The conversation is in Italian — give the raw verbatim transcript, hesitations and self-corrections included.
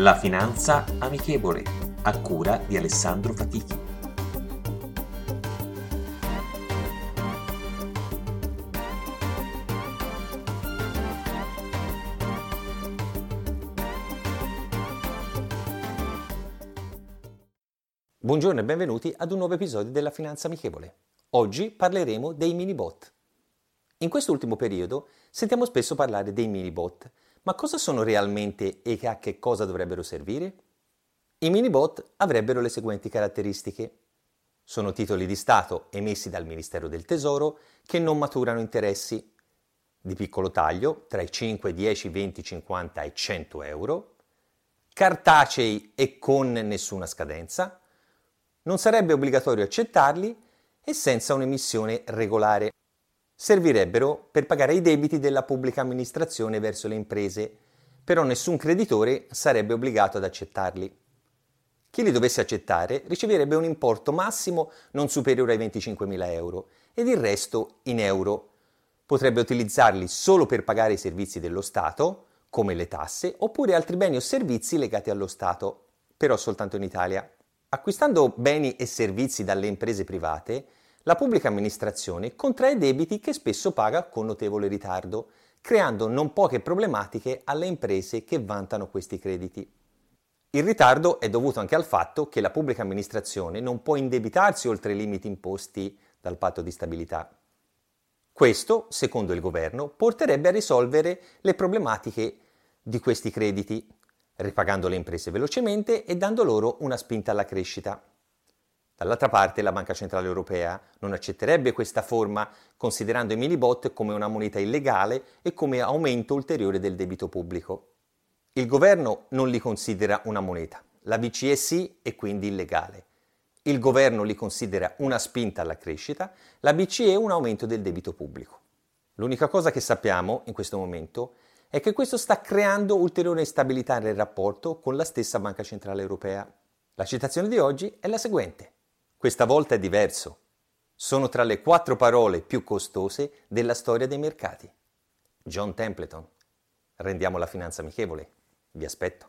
La finanza amichevole, a cura di Alessandro Fatichi. Buongiorno e benvenuti ad un nuovo episodio della Finanza Amichevole. Oggi parleremo dei minibot. In quest'ultimo periodo sentiamo spesso parlare dei minibot. Ma cosa sono realmente e a che cosa dovrebbero servire? I minibot avrebbero le seguenti caratteristiche. Sono titoli di Stato emessi dal Ministero del Tesoro che non maturano interessi, di piccolo taglio, tra i cinque, dieci, venti, cinquanta e cento euro, cartacei e con nessuna scadenza, non sarebbe obbligatorio accettarli e senza un'emissione regolare. Servirebbero per pagare i debiti della pubblica amministrazione verso le imprese, però nessun creditore sarebbe obbligato ad accettarli. Chi li dovesse accettare riceverebbe un importo massimo non superiore ai venticinquemila euro ed il resto in euro. Potrebbe utilizzarli solo per pagare i servizi dello Stato, come le tasse, oppure altri beni o servizi legati allo Stato, però soltanto in Italia. Acquistando beni e servizi dalle imprese private, la pubblica amministrazione contrae debiti che spesso paga con notevole ritardo, creando non poche problematiche alle imprese che vantano questi crediti. Il ritardo è dovuto anche al fatto che la pubblica amministrazione non può indebitarsi oltre i limiti imposti dal patto di stabilità. Questo, secondo il governo, porterebbe a risolvere le problematiche di questi crediti, ripagando le imprese velocemente e dando loro una spinta alla crescita. Dall'altra parte, la Banca Centrale Europea non accetterebbe questa forma, considerando i minibot come una moneta illegale e come aumento ulteriore del debito pubblico. Il governo non li considera una moneta, la B C E sì e quindi illegale. Il governo li considera una spinta alla crescita, la B C E un aumento del debito pubblico. L'unica cosa che sappiamo in questo momento è che questo sta creando ulteriore instabilità nel rapporto con la stessa Banca Centrale Europea. La citazione di oggi è la seguente. Questa volta è diverso. Sono tra le quattro parole più costose della storia dei mercati. John Templeton. Rendiamo la finanza amichevole. Vi aspetto.